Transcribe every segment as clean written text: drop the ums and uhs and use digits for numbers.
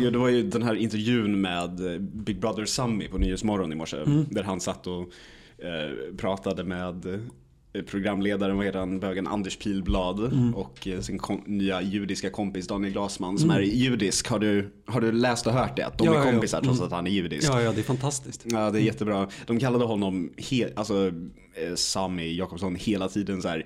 Gud, det var ju den här intervjun med Big Brother Sami på Nyhetsmorgon i morse, där han satt och pratade med programledaren, vad heter han, bögen Anders Pilblad, och sin nya judiska kompis Daniel Glasman, som är judisk. Har du läst och hört det? Att de är kompisar trots att han är judisk. Ja, det är fantastiskt. Ja, det är jättebra. De kallade honom Sami Jakobsson hela tiden så här,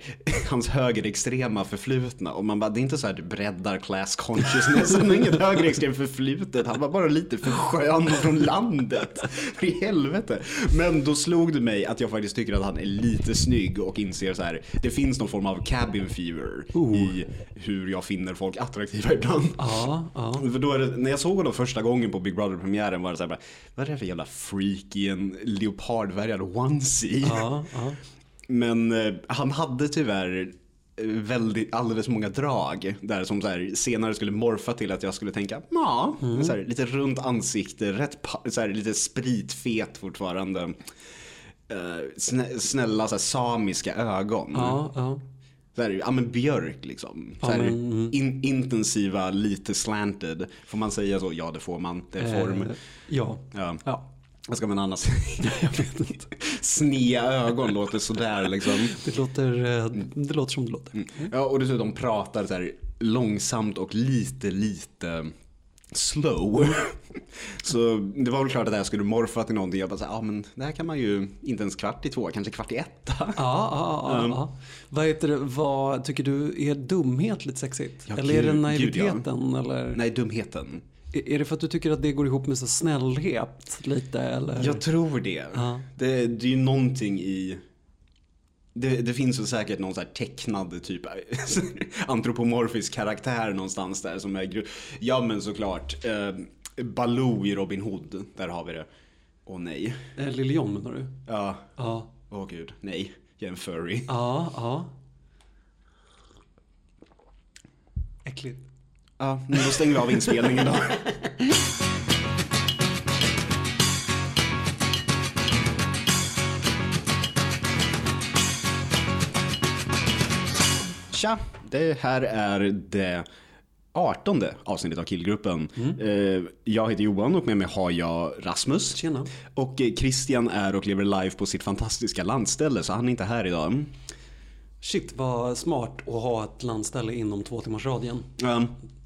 hans högerextrema förflutna, och man bara, det är inte så här du breddar class consciousness, han har inget högerextrem förflutet, han var bara lite för skön från landet, för i helvete. Men då slog det mig att jag faktiskt tycker att han är lite snygg och inser så här, det finns någon form av cabin fever i hur jag finner folk attraktiva ibland. För då är det, när jag såg honom första gången på Big Brother-premiären var det så här, vad är det för jävla freak i en leopardvärjad onesie? Men han hade tyvärr alldeles många drag där som så här, senare skulle morfa till att jag skulle tänka så här, lite runt ansikte, så här, lite spritfet fortfarande, snälla så här, samiska ögon, så här, ja men björk liksom, så här, intensiva, lite slanted, får man säga så? Ja, det får man, det är form. Vad ska man annars? Jag vet inte. Snea ögon låter sådär liksom. Det låter som det låter. Ja, och dessutom pratar så här långsamt och lite slow. Så det var väl klart att det här skulle morfa till någonting. Jag bara så här, men det här kan man ju inte ens 1:15, kanske 1:45. Vad tycker du, är dumhet lite sexigt? Ja, eller är det naiviteten? Ja. Eller? Nej, dumheten. Är det för att du tycker att det går ihop med så snällhet lite? Eller? Jag tror det. Det är ju någonting i... Det finns ju säkert någon så här tecknad typ antropomorfisk karaktär någonstans där som är... Ja, men såklart. Baloo i Robin Hood, där har vi det. Åh nej. Lillejon menar du? Ja. Åh gud, nej. Jag är en furry. Ja. Äckligt. Ja, nu stänger vi av inspelningen då. Tja, det här är det 18:e avsnittet av Killgruppen. Jag heter Johan och med mig har jag Rasmus. Tjena. Och Christian är och lever live på sitt fantastiska landställe, så han är inte här idag. Shit, vad smart att ha ett landställe inom 2 timmars radien.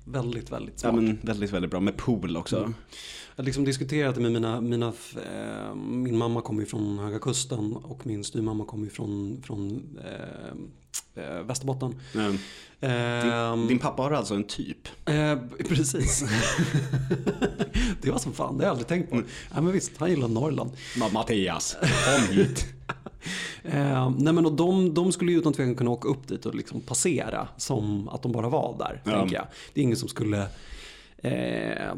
Väldigt, väldigt smart. Ja, men väldigt, väldigt bra. Med pool också. Jag har liksom diskuterat det med min mamma kommer från Höga kusten och min styrmamma kommer från Västerbotten. Din pappa har alltså en typ? Precis. Det var som fan, det har jag aldrig tänkt på. Nej, men visst, han gillar Norrland. Mattias, kom hit. Nej, men och de skulle ju utan tvekan kunna åka upp dit och liksom passera som att de bara var där, tänker jag. Det är ingen som skulle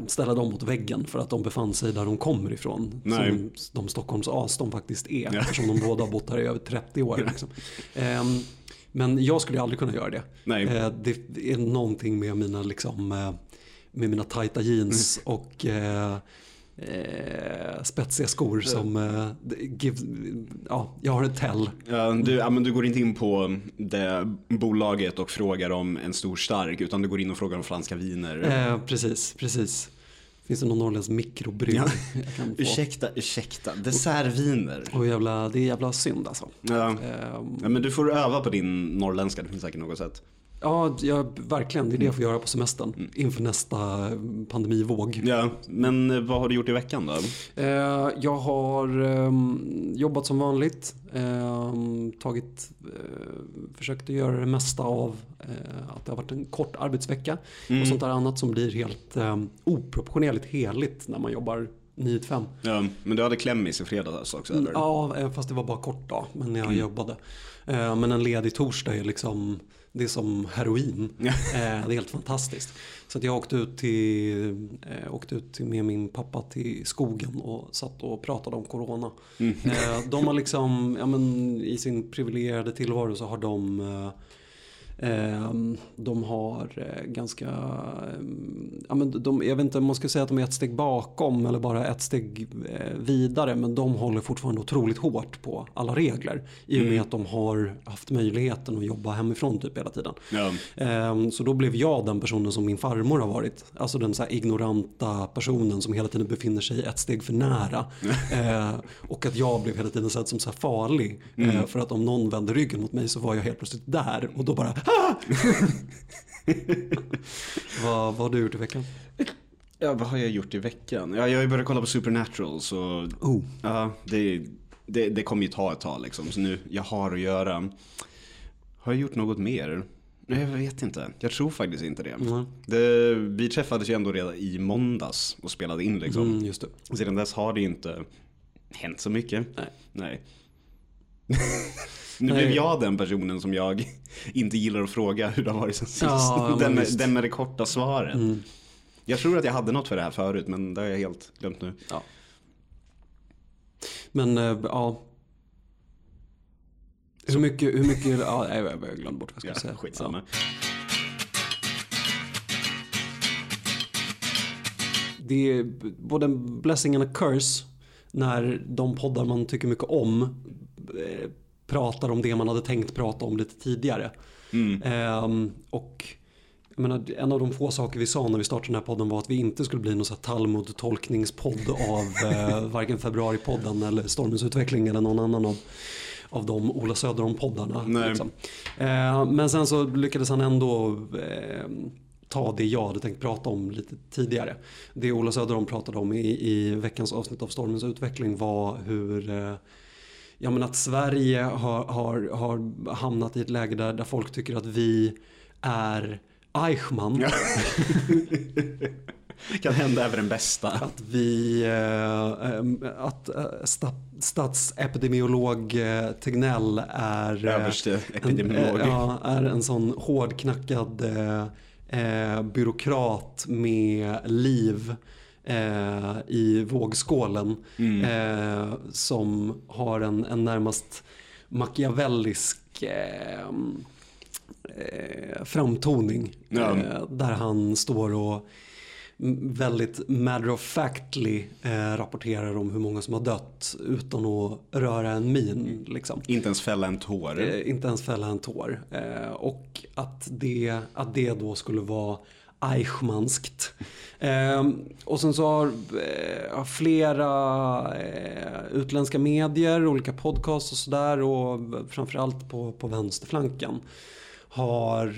ställa dem mot väggen för att de befann sig där de kommer ifrån. Nej. Som de Stockholms as de faktiskt är, eftersom de båda har bott här i över 30 år. Liksom. Men jag skulle aldrig kunna göra det. Nej. Det är någonting med mina, liksom, med mina tajta jeans och... spetsiga skor som jag har ett täll. Men du går inte in på det bolaget och frågar om en stor stark, utan du går in och frågar om franska viner. Precis. Finns det någon norrländsk mikrobrygg? Jag kan få. Ursäkta. Dessertviner. Det är jävla synd alltså. Men du får öva på din norrländska, det finns säkert något sätt. Ja, verkligen. Det är det jag får göra på semestern inför nästa pandemivåg. Ja, men vad har du gjort i veckan då? Jag har jobbat som vanligt. Försökt att göra det mesta av att det har varit en kort arbetsvecka. Och sånt där annat som blir helt oproportionerligt heligt när man jobbar 9-5. Ja, men du hade klämmis i fredags också, eller? Ja, fast det var bara kort då, men jag jobbade. Men en ledig torsdag är liksom... Det är som heroin. Det är helt fantastiskt. Så att jag åkte ut med min pappa till skogen och satt och pratade om corona. De har liksom, i sin privilegierade tillvaro så har de De har ganska, ja, men de, jag vet inte om man ska säga att de är ett steg bakom eller bara ett steg vidare, men de håller fortfarande otroligt hårt på alla regler i och med att de har haft möjligheten att jobba hemifrån typ hela tiden. Så då blev jag den personen som min farmor har varit, alltså den så här ignoranta personen som hela tiden befinner sig ett steg för nära, och att jag blev hela tiden sett som så här farlig, för att om någon vände ryggen mot mig så var jag helt plötsligt där och då bara vad har du gjort i veckan? Ja, vad har jag gjort i veckan? Ja, jag har ju börjat kolla på Supernatural, så det kommer ju ta ett tag liksom. Så nu jag har att göra. Har jag gjort något mer? Nej, jag vet inte. Jag tror faktiskt inte det. Vi träffades ju ändå redan i måndags och spelade in liksom. Just det. Sedan dess har det inte hänt så mycket. Nej. Nu blev jag den personen som jag inte gillar att fråga hur det har varit sen sist. Ja, den med det korta svaret. Jag tror att jag hade något för det här förut, men det har jag helt glömt nu. Ja. Men ja. Så mycket, hur mycket... Ja, jag glömde bort vad jag skulle säga. Skitsamma. Ja. Det är både en blessing and a curse när de poddar man tycker mycket om pratar om det man hade tänkt prata om lite tidigare. Och jag menar, en av de få saker vi sa när vi startade den här podden var att vi inte skulle bli någon så här Talmud-tolkningspodd av varken Februaripodden eller Stormens utveckling eller någon annan av de Ola Söderholm-poddarna. Liksom. Men sen så lyckades han ändå ta det jag hade tänkt prata om lite tidigare. Det Ola Söderholm pratade om i veckans avsnitt av Stormens utveckling var hur... Ja, men att Sverige har hamnat i ett läge där folk tycker att vi är Eichmann. Kan hända över den bästa. Att vi statsepidemiolog Tegnell är översteepidemiolog. Är en sån hårdknackad byråkrat med liv i vågskålen, som har en närmast machiavellisk framtoning, där han står och väldigt matter of factly rapporterar om hur många som har dött utan att röra en min liksom. Inte ens fälla en tår. Och att det då skulle vara Eichmannskt. Och sen så har flera utländska medier, olika podcasts och sådär, och framförallt på vänsterflanken har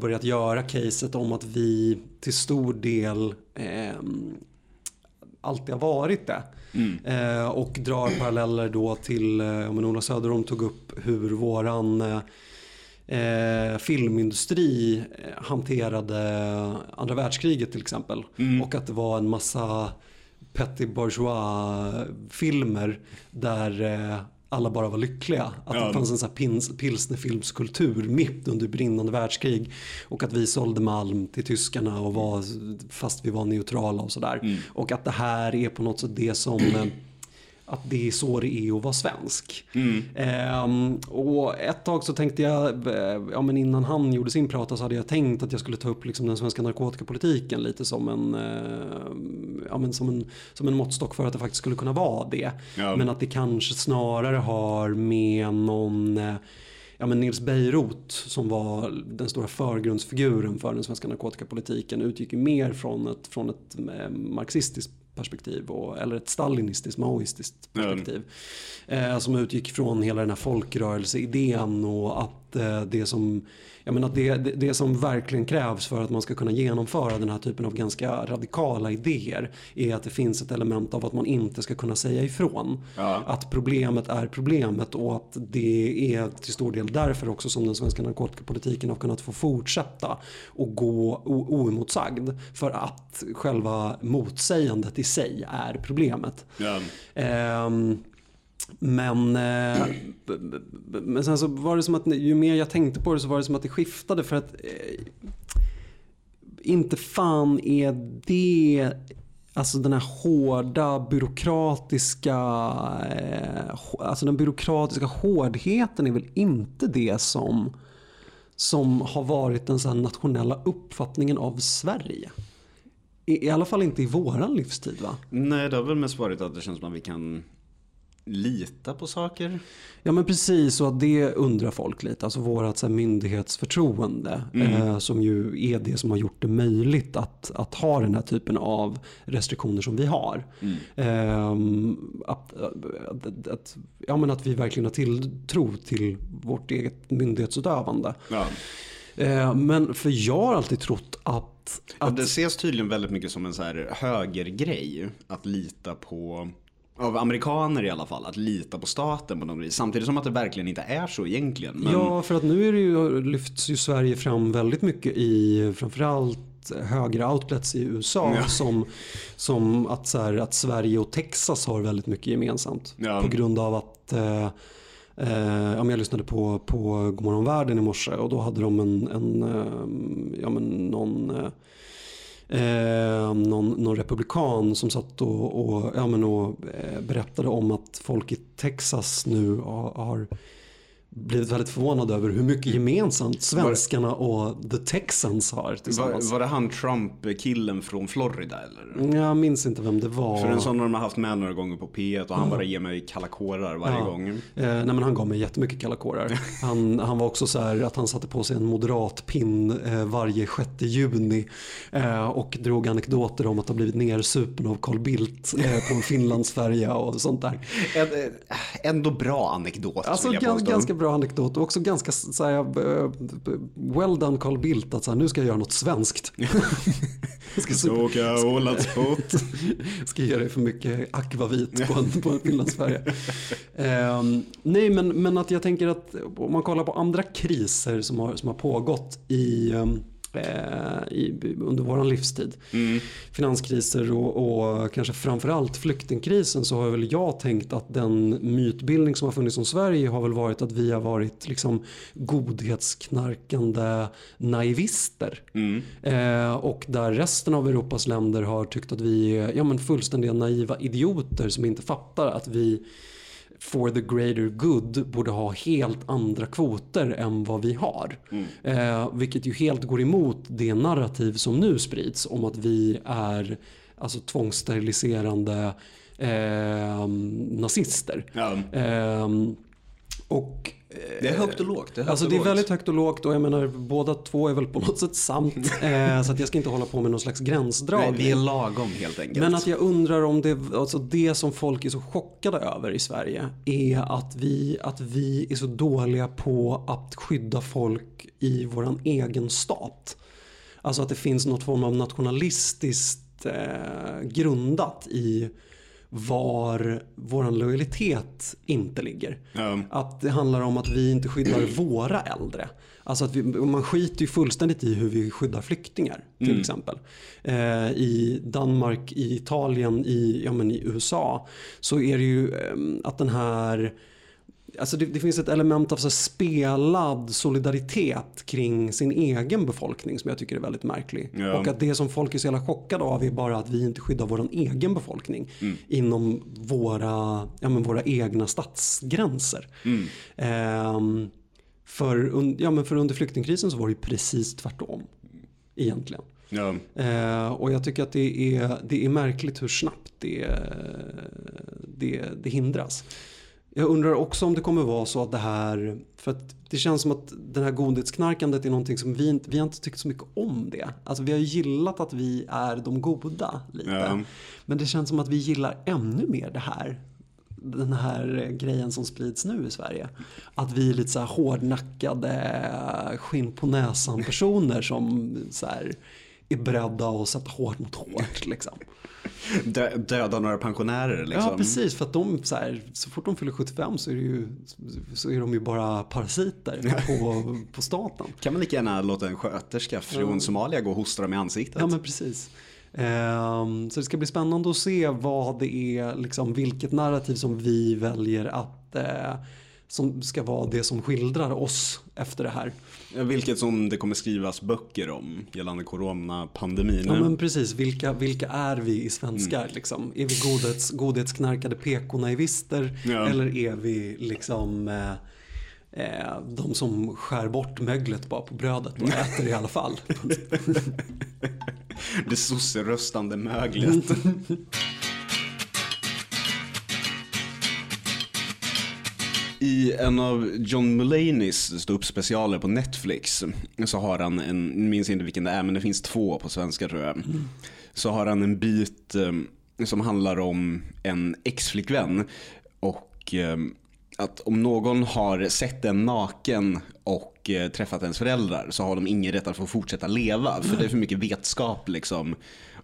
börjat göra caset om att vi till stor del alltid har varit det. Och drar paralleller då till, men Ola Söderholm tog upp hur våran filmindustri hanterade andra världskriget till exempel, och att det var en massa petit bourgeois-filmer där alla bara var lyckliga, att det fanns en sån här pilsnerfilmskultur mitt under brinnande världskrig, och att vi sålde malm till tyskarna och var, fast vi var neutrala och sådär, och att det här är på något sätt det som att det är så det är att vara svensk. Och ett tag så tänkte jag, men innan han gjorde sin prata så hade jag tänkt att jag skulle ta upp liksom den svenska narkotikapolitiken lite som en som en måttstock för att det faktiskt skulle kunna vara det. Men att det kanske snarare har med någon Nils Beiroth, som var den stora förgrundsfiguren för den svenska narkotikapolitiken, utgick ju mer från ett marxistiskt perspektiv, eller ett stalinistiskt, maoistiskt perspektiv, som utgick från hela den här folkrörelseidén, och att det som verkligen krävs för att man ska kunna genomföra den här typen av ganska radikala idéer är att det finns ett element av att man inte ska kunna säga ifrån, att problemet är problemet, och att det är till stor del därför också som den svenska narkotikapolitiken har kunnat få fortsätta och gå oemotsagd, för att själva motsägandet i sig är problemet. Men sen så var det som att ju mer jag tänkte på det så var det som att det skiftade, för att inte fan är det, alltså den här hårda byråkratiska den byråkratiska hårdheten är väl inte det som som har varit den så här nationella uppfattningen av Sverige. I alla fall inte i våran livstid, va? Nej, det har väl mest varit att det känns som att vi kan lita på saker. Ja, men precis, och att det undrar folk lite. Alltså vårat så här, myndighetsförtroende som ju är det som har gjort det möjligt att ha den här typen av restriktioner som vi har. Att vi verkligen har tilltro till vårt eget myndighetsutövande. Ja. Men för jag har alltid trott att det ses tydligen väldigt mycket som en så här högergrej att lita på, av amerikaner i alla fall, att lita på staten på något vis. Samtidigt som att det verkligen inte är så egentligen. Men... Ja, för att nu är det ju, lyfts ju Sverige fram väldigt mycket i framförallt högre outlets i USA, ja. som att, så här, att Sverige och Texas har väldigt mycket gemensamt, ja. På grund av att jag lyssnade på Godmorgonvärlden i morse, och då hade de någon republikan som satt och berättade om att folk i Texas nu har blivit väldigt förvånade över hur mycket gemensamt svenskarna och The Texans har tillsammans. Var det han Trump-killen från Florida eller? Jag minns inte vem det var. För en sån har de haft med några gånger på P1 och han bara ger mig kalla kårar varje gång. Nej, men han gav mig jättemycket kalla kårar. Han var också så här att han satte på sig en moderat pin varje 6 juni och drog anekdoter om att ha blivit nersupen av Carl Bildt på en Finlandsfärja och sånt där. Ändå bra anekdot. Alltså ganska bra anekdot, och också ganska så här, well done Carl Bildt, att så här, nu ska jag göra något svenskt. Ska ge dig för mycket akvavit på en Finlandsfärja. Nej, men att jag tänker att om man kollar på andra kriser som har pågått under våran livstid, finanskriser och kanske framförallt flyktingkrisen, så har väl jag tänkt att den mytbildning som har funnits om Sverige har väl varit att vi har varit liksom godhetsknarkande naivister, och där resten av Europas länder har tyckt att vi är fullständiga naiva idioter som inte fattar att vi for the greater good borde ha helt andra kvoter än vad vi har. Vilket ju helt går emot det narrativ som nu sprids om att vi är alltså tvångssteriliserande nazister. Ja. Och det är högt och lågt. Det är väldigt högt och lågt, och jag menar båda två är väl på något sätt sant, så att jag ska inte hålla på med någon slags gränsdrag. Vi är lagom helt enkelt. Men att jag undrar om det, alltså det som folk är så chockade över i Sverige är att vi är så dåliga på att skydda folk i våran egen stat. Alltså att det finns något form av nationalistiskt grundat i var våran lojalitet inte ligger. Att det handlar om att vi inte skyddar våra äldre. Alltså att man skiter ju fullständigt i hur vi skyddar flyktingar till exempel. I Danmark, i Italien, i USA så är det ju att den här... Alltså det finns ett element av så spelad solidaritet kring sin egen befolkning som jag tycker är väldigt märklig. Ja. Och att det som folk är så jävla chockade av är bara att vi inte skyddar vår egen befolkning inom våra egna statsgränser. För under flyktingkrisen så var det ju precis tvärtom egentligen. Ja. Och jag tycker att det är märkligt hur snabbt det hindras. Jag undrar också om det kommer vara så att det här... För att det känns som att det här godhetsknarkandet är någonting som vi har inte tyckt så mycket om det. Alltså vi har gillat att vi är de goda lite. Ja. Men det känns som att vi gillar ännu mer det här. Den här grejen som sprids nu i Sverige. Att vi är lite så här hårdnackade, skinn på näsan personer som så här är beredda att sätta hårt mot hårt liksom. Döda några pensionärer liksom. Ja, precis, för att de så fort de fyller 75 så är de ju bara parasiter på staten. Kan man lika gärna låta en sköterska från Somalia gå och hosta dem i ansiktet? Ja, men precis. Så det ska bli spännande att se vad det är liksom, vilket narrativ som vi väljer att som ska vara det som skildrar oss efter det här. Vilket som det kommer skrivas böcker om gällande coronapandemin. Ja, men precis. Vilka är vi i svenskar? Liksom? Är vi godhetsknarkade pekorna i vister? Ja. Eller är vi liksom de som skär bort möglet bara på brödet och äter det i alla fall. Det sosseröstande möglet. I en av John Mulaneys ståuppspecialer på Netflix så har han en, minns inte vilken det är, men det finns två på svenska tror jag. Så har han en bit som handlar om en ex-flickvän och att om någon har sett en naken och träffat ens föräldrar så har de ingen rätt att få fortsätta leva, för det är för mycket vetskap liksom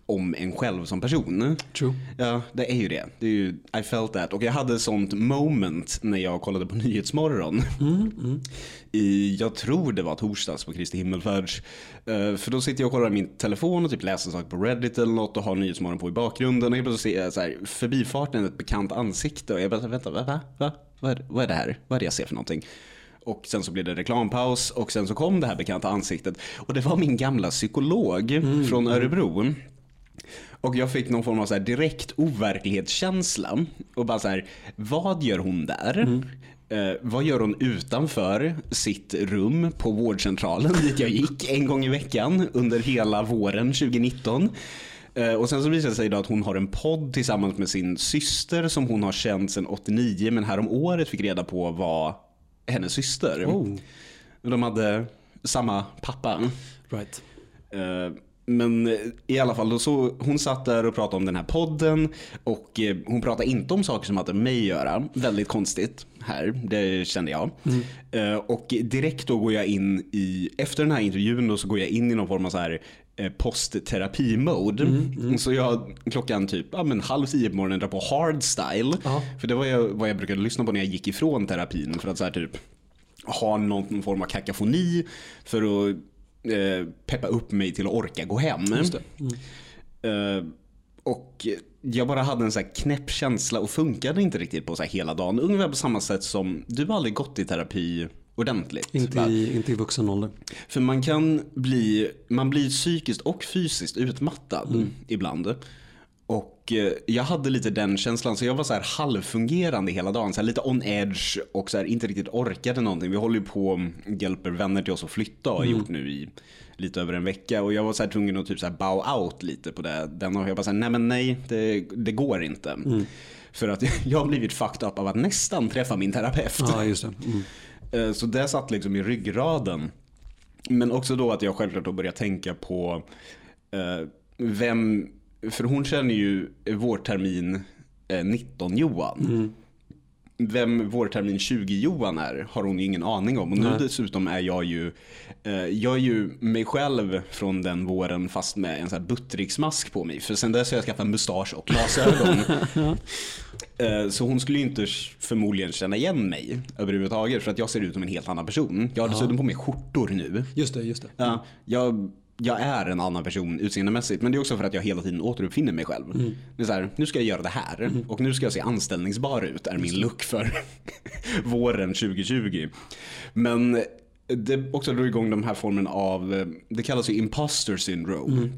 om en själv som person. True. Ja, det är ju det. Det är ju, I felt that. Och jag hade sånt moment när jag kollade på Nyhetsmorgon. Jag tror det var torsdags på Kristi Himmelfärd. För då sitter jag och kollar min telefon och typ läser saker på Reddit eller något och har Nyhetsmorgon på i bakgrunden. Och jag bara ser så här, förbifarten ett bekant ansikte. Och jag bara, vänta, va? Vad är det här? Vad är det jag ser för någonting? Och sen så blev det reklampaus och sen så kom det här bekanta ansiktet. Och det var min gamla psykolog från Örebro. Och jag fick någon form av så här direkt overklighetskänsla. Och bara så här, vad gör hon där? Vad gör hon utanför sitt rum på vårdcentralen dit jag gick en gång i veckan under hela våren 2019? Och sen så visar det sig då att hon har en podd tillsammans med sin syster som hon har känt sedan 89. Men här om året fick reda på var hennes syster. Oh. De hade samma pappa. Right. Men i alla fall, då så, hon satt där och pratade om den här podden. Och hon pratade inte om saker som hade med mig göra. Väldigt konstigt här, det kände jag. Och direkt då går jag in i, efter den här intervjun då, så går jag in i någon form av så här postterapi-mode. Så jag klockan typ 9:30 på morgonen drar på hardstyle. För det var vad jag brukade lyssna på när jag gick ifrån terapin. För att så här, typ ha någon form av kakafoni för att peppa upp mig till att orka gå hem. Och jag bara hade en så här knäpp känsla och funkade inte riktigt på så här hela dagen. Ungefär på samma sätt som du har aldrig gått i terapi ordentligt. Inte i vuxen ålder. För man kan bli, man blir psykiskt och fysiskt utmattad ibland. Och jag hade lite den känslan, så jag var så här halvfungerande hela dagen, så här lite on edge och så här inte riktigt orkade någonting. Vi håller ju på, hjälper vänner till oss att flytta och har gjort nu i lite över en vecka, och jag var så här tvungen att typ så här bow out lite på det. Den, och jag bara så här, nej, det går inte. För att jag har blivit fucked up av att nästan träffa min terapeut. Ja, just det. Så det satt liksom i ryggraden. Men också då att jag självklart då började tänka på vem. För hon känner ju vårtermin 19 Johan. Vem vårtermin 20 Johan är har hon ju ingen aning om. Och nu dessutom är jag är ju mig själv från den våren, fast med en sån här buttriksmask på mig. För sen dess har jag skaffat en mustasch och glasögon. Så hon skulle ju inte förmodligen känna igen mig överhuvudtaget, för att jag ser ut som en helt annan person. Jag har dessutom på mig skjortor nu. Just det. Ja, jag är en annan person utseendemässigt, men det är också för att jag hela tiden återuppfinner mig själv. Det är så här, nu ska jag göra det här och nu ska jag se anställningsbar ut, är min look för våren 2020. Men det också drog igång de här formen av, det kallas ju imposter syndrome.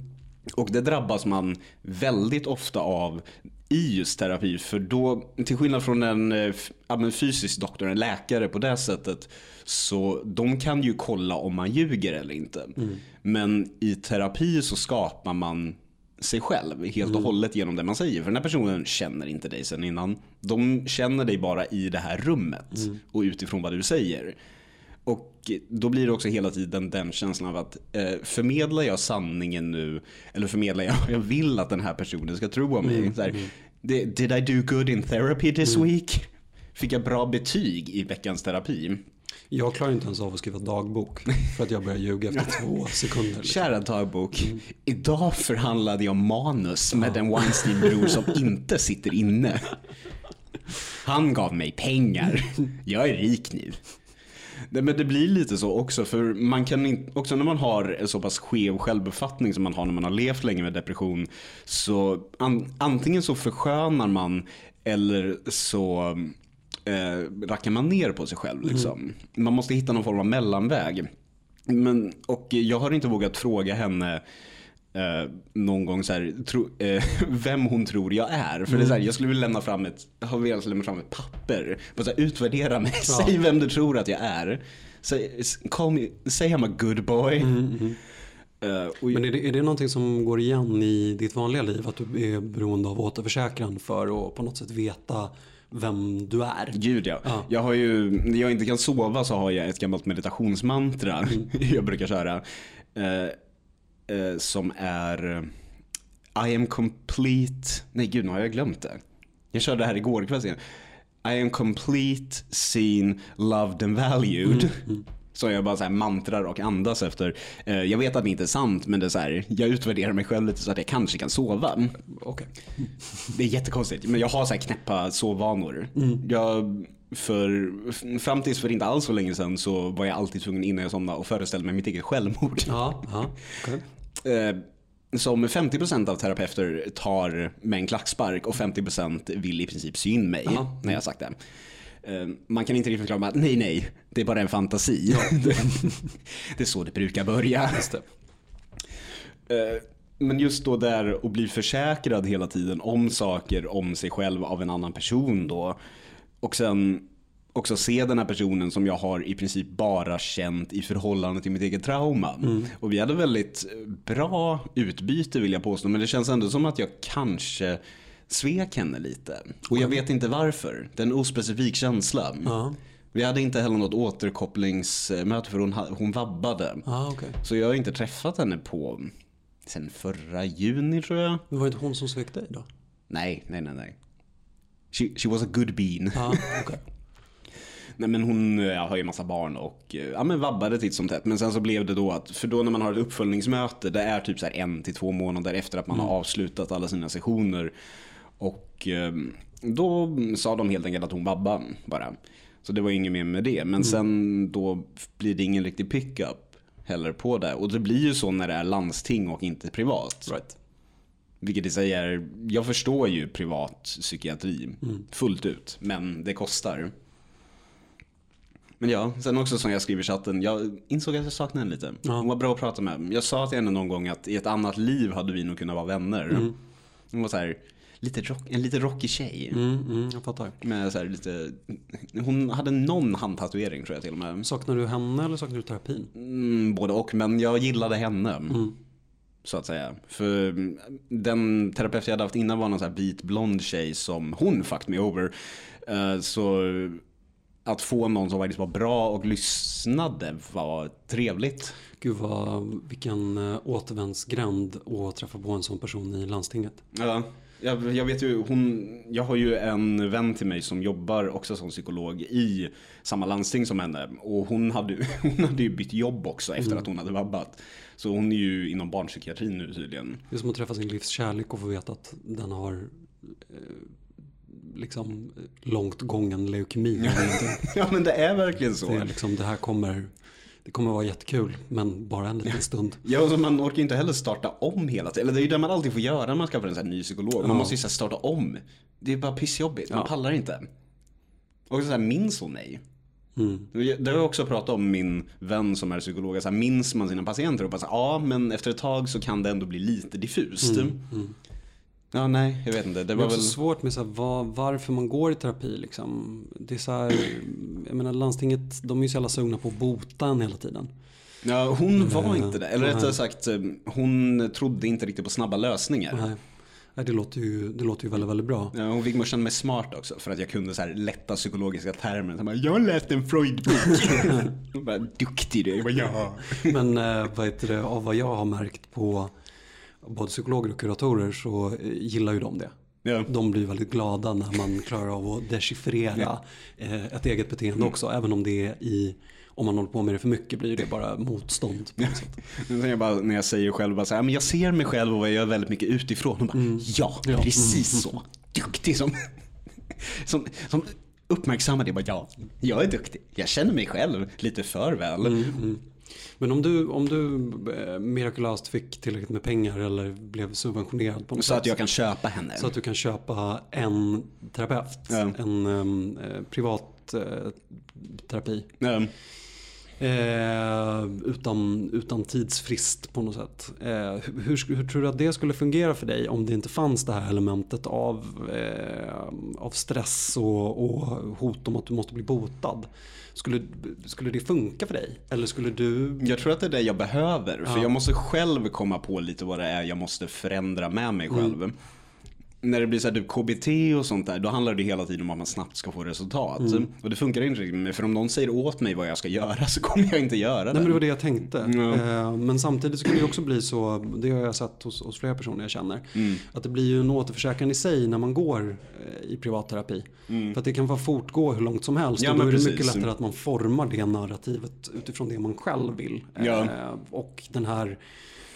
Och det drabbas man väldigt ofta av i just terapi, för då, till skillnad från en fysisk doktor, en läkare på det sättet, så de kan ju kolla om man ljuger eller inte. Men i terapi så skapar man sig själv helt och hållet genom det man säger. För den här personen känner inte dig sen innan. De känner dig bara i det här rummet och utifrån vad du säger. Och då blir det också hela tiden den känslan av att förmedlar jag sanningen nu, eller förmedlar jag vill att den här personen ska tro om mig. Så här, did I do good in therapy this week? Fick jag bra betyg i veckans terapi? Jag klarar inte ens av att skriva dagbok för att jag börjar ljuga efter 2 sekunder. Kära dagbok, idag förhandlade jag manus med den Weinstein-bror som inte sitter inne. Han gav mig pengar. Jag är rik nu. Men det blir lite så också, för man kan inte, också när man har en så pass skev självuppfattning som man har när man har levt länge med depression, så antingen så förskönar man eller så rackar man ner på sig själv liksom. Man måste hitta någon form av mellanväg. Men, och jag har inte vågat fråga henne någon gång så här, vem hon tror jag är. För det är så här, jag skulle vilja lämna fram ett papper och så här, utvärdera mig, säg vem du tror att jag är. Säg I'm a good boy. Men är det någonting som går igen i ditt vanliga liv, att du är beroende av återförsäkran för att på något sätt veta vem du är? Gud, ja. Jag har ju, när jag inte kan sova så har jag ett gammalt meditationsmantra jag brukar köra som är I am complete. Nej gud, nu har jag glömt det. Jag körde det här igår kväll igen. I am complete, seen, loved and valued. Så jag bara så här mantrar och andas efter. Jag vet att det inte är sant, men det är så här, jag utvärderar mig själv lite så att jag kanske kan sova. Okay. Det är jättekonstigt, men jag har så här knäppa sovvanor. Jag, fram tills för inte alls så länge sedan, så var jag alltid tvungen innan jag somnade och föreställde mig mitt eget självmord. Okay. Som 50% av terapeuter tar med en klackspark och 50% vill i princip sy in mig när jag sagt det. Man kan inte riktigt förklara att nej, det är bara en fantasi. Det är så det brukar börja. Just det. Men just då där och bli försäkrad hela tiden om saker, om sig själv av en annan person då. Och sen också se den här personen som jag har i princip bara känt i förhållande till mitt eget trauma. Och vi hade väldigt bra utbyte, vill jag påstå. Men det känns ändå som att jag kanske svek henne lite. Och jag vet inte varför. Det är en ospecifik känsla. Vi hade inte heller något återkopplingsmöte för hon vabbade. Okay. Så jag har inte träffat henne på sen förra juni, tror jag. Men var det hon som svek dig då? Nej. She was a good bean. Okay. Nej, men hon har ju massa barn och vabbade titt som tätt. Men sen så blev det då att, för då när man har ett uppföljningsmöte, det är typ så här 1-2 månader efter att man har avslutat alla sina sessioner. Och då sa de helt enkelt att hon vabbade bara. Så det var inget mer med det. Men sen då blir det ingen riktig pick-up heller på det. Och det blir ju så när det är landsting och inte privat. Right. Vilket det säger, jag förstår ju privat psykiatri fullt ut. Men det kostar. Men ja, sen också som jag skrev i chatten, jag insåg att jag saknade henne lite. Hon var bra att prata med. Jag sa till henne någon gång att i ett annat liv hade vi nog kunnat vara vänner. Hon var så här, en lite rockig tjej. Jag fattar. Med så här, lite, hon hade någon handtatuering, tror jag, till och med. Saknar du henne eller saknar du terapin? Både och, men jag gillade henne. Så att säga. För den terapeut jag hade haft innan var någon så här vit blond tjej som hon fucked me over. Så att få någon som faktiskt var bra och lyssnade var trevligt. Gud, vilken återvändsgränd att träffa på en sån person i landstinget. Ja, jag vet ju, jag har ju en vän till mig som jobbar också som psykolog i samma landsting som henne. Och hon hade ju bytt jobb också efter att hon hade vabbat. Så hon är ju inom barnpsykiatrin nu tydligen. Det är som att träffa sin livskärlek och få veta att den har liksom långt gången leukemi eller någonting. Ja, men det är verkligen så. Det är liksom, det här kommer vara jättekul, men bara en liten stund. Ja, och så man orkar ju inte heller starta om hela tiden. Eller det är ju det man alltid får göra när man ska vara en sån här ny psykolog. Man måste ju starta om. Det är bara pissjobbigt. Man pallar inte. Och så här, minns hon mig? Det har jag också pratat om, min vän som är psykolog. Så här, minns man sina patienter och bara så här, ja, men efter ett tag så kan det ändå bli lite diffust. Ja, nej, jag vet inte. Det var väl svårt med så här, varför man går i terapi liksom. Det är så här, jag menar, landstinget, de är ju så jävla sugna på botan hela tiden. Ja, hon var inte det. Eller rättare sagt, hon trodde inte riktigt på snabba lösningar. Nej, det låter ju väldigt, väldigt bra. Ja, hon fick mig känna mig smart också för att jag kunde så här lätta psykologiska termer. Så bara, jag har läst en Freud-bok. Hon bara, duktig du. Men vad jag har märkt på både psykologer och kuratorer, så gillar ju de det. De blir väldigt glada när man klarar av att dechiffrera ett eget beteende också. Även om det är om man håller på med det för mycket, blir det bara motstånd på något sätt. När jag säger själv bara så här, men jag ser mig själv och jag gör väldigt mycket utifrån. Och bara, precis så. Duktig som uppmärksammar det. Bara, jag är duktig. Jag känner mig själv lite för väl. Men om du mirakulöst fick tillräckligt med pengar eller blev subventionerad på något så sätt, att jag kan köpa henne. Så att du kan köpa en terapeut, en privat terapi. utan tidsfrist på något sätt. Hur tror du att det skulle fungera för dig om det inte fanns det här elementet av stress och hot om att du måste bli botad? Skulle det funka för dig? Eller skulle du... Jag tror att det är det jag behöver. För jag måste själv komma på lite vad det är jag måste förändra med mig själv. Mm. När det blir så här, KBT och sånt där, då handlar det hela tiden om att man snabbt ska få resultat. Mm. Och det funkar inte riktigt. För om någon säger åt mig vad jag ska göra, så kommer jag inte göra det. Nej, men det var det jag tänkte. Mm. Men samtidigt så kan det också bli så, det har jag sett hos flera personer jag känner, att det blir ju en återförsäkran i sig när man går i privatterapi. För att det kan vara fortgå hur långt som helst. Ja, och då är det mycket lättare att man formar det narrativet utifrån det man själv vill. Ja. Och den här...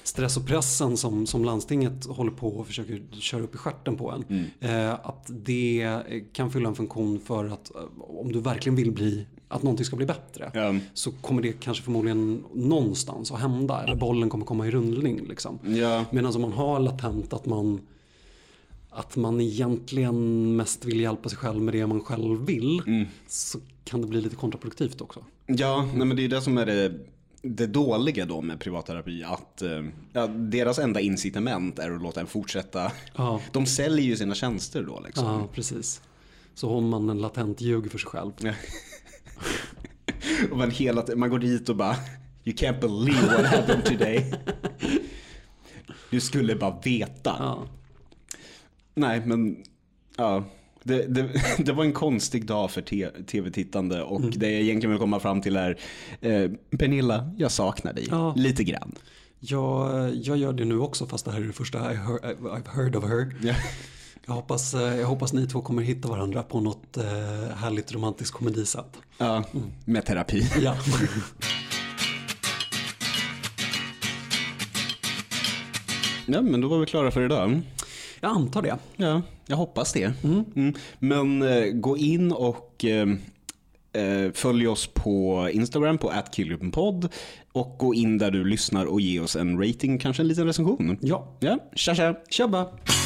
stress och pressen som landstinget håller på och försöker köra upp i stjärten på en. Att det kan fylla en funktion för att om du verkligen vill bli, att någonting ska bli bättre, så kommer det kanske förmodligen någonstans att hända, eller bollen kommer komma i rundling liksom. Medan om man har latent att man egentligen mest vill hjälpa sig själv med det man själv vill, så kan det bli lite kontraproduktivt också. Nej, men det är det som är det dåliga då med privatterapi, att deras enda incitament är att låta en fortsätta. De säljer ju sina tjänster då liksom. Ja, precis. Så har man en latent ljug för sig själv. Och man går dit och bara, you can't believe what happened today. Du skulle bara veta. Nej, men Det var en konstig dag för tv-tittande. Och det jag egentligen vill komma fram till är, Pernilla, jag saknar dig lite grann. Jag gör det nu också, fast det här är det första I've heard of her. Jag hoppas ni två kommer hitta varandra på något härligt romantiskt komedisätt. Med terapi. Ja, men då var vi klara för idag. Jag antar det. Ja, jag hoppas det. Men gå in och följ oss på Instagram på @killrupenpod, och gå in där du lyssnar och ge oss en rating, kanske en liten recension. Ja. Tja, tja. Tjabba.